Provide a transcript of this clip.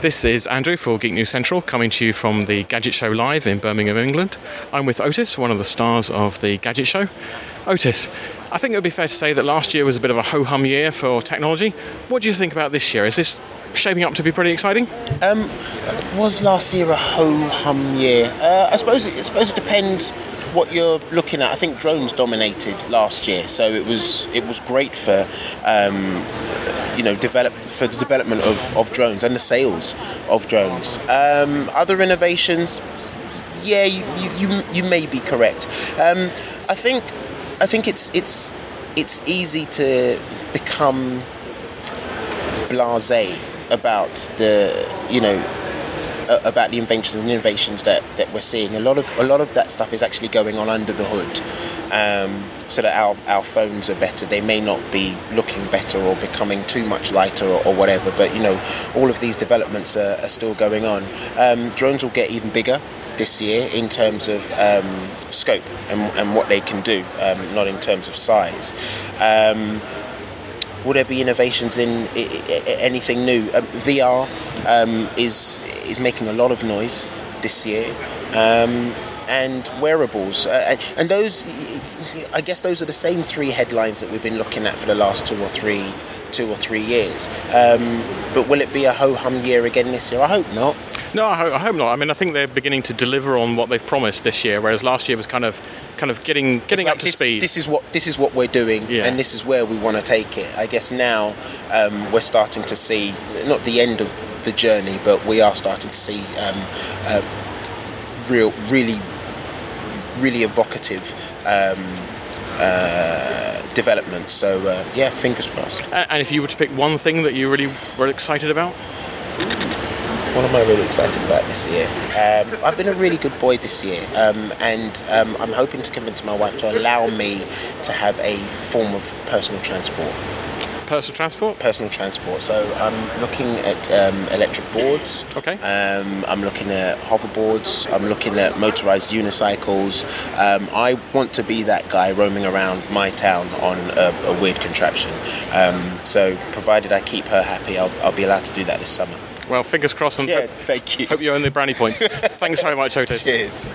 This is Andrew for Geek News Central, coming to you from the Gadget Show Live in Birmingham, England. I'm with Otis, one of the stars of the Gadget Show. Otis, I think it would be fair to say that last year was a bit of a ho-hum year for technology. What do you think about this year? Is this shaping up to be pretty exciting? Was last year a ho-hum year? I suppose it depends what you're looking at. I think drones dominated last year, so it was great for the development of drones and the sales of drones. Other innovations, yeah, you may be correct. I think it's easy to become blasé about about the inventions and innovations that we're seeing. A lot of that stuff is actually going on under the hood, so that our phones are better. They may not be looking better or becoming too much lighter or whatever, but all of these developments are still going on. Drones will get even bigger this year in terms of scope and what they can do, not in terms of size. Will there be innovations in anything new? VR is making a lot of noise this year, and wearables, and those, I guess those are the same three headlines that we've been looking at for the last two or three years. But will it be a ho-hum year again this year? I hope not. No, I hope not. I mean, I think they're beginning to deliver on what they've promised this year, whereas last year was kind of getting like up to speed. This is what we're doing, yeah. And this is where we want to take it. I guess now we're starting to see not the end of the journey, but we are starting to see really evocative developments. So yeah, fingers crossed. And if you were to pick one thing that you really were excited about. What am I really excited about this year? I've been a really good boy this year, and I'm hoping to convince my wife to allow me to have a form of personal transport. Personal transport? Personal transport. So I'm looking at electric boards. Okay. I'm looking at hoverboards. I'm looking at motorised unicycles. I want to be that guy roaming around my town on a weird contraption. So provided I keep her happy, I'll be allowed to do that this summer. Well, fingers crossed. And yeah, thank you. Hope you earn the brownie points. Thanks very much, Otis. Cheers.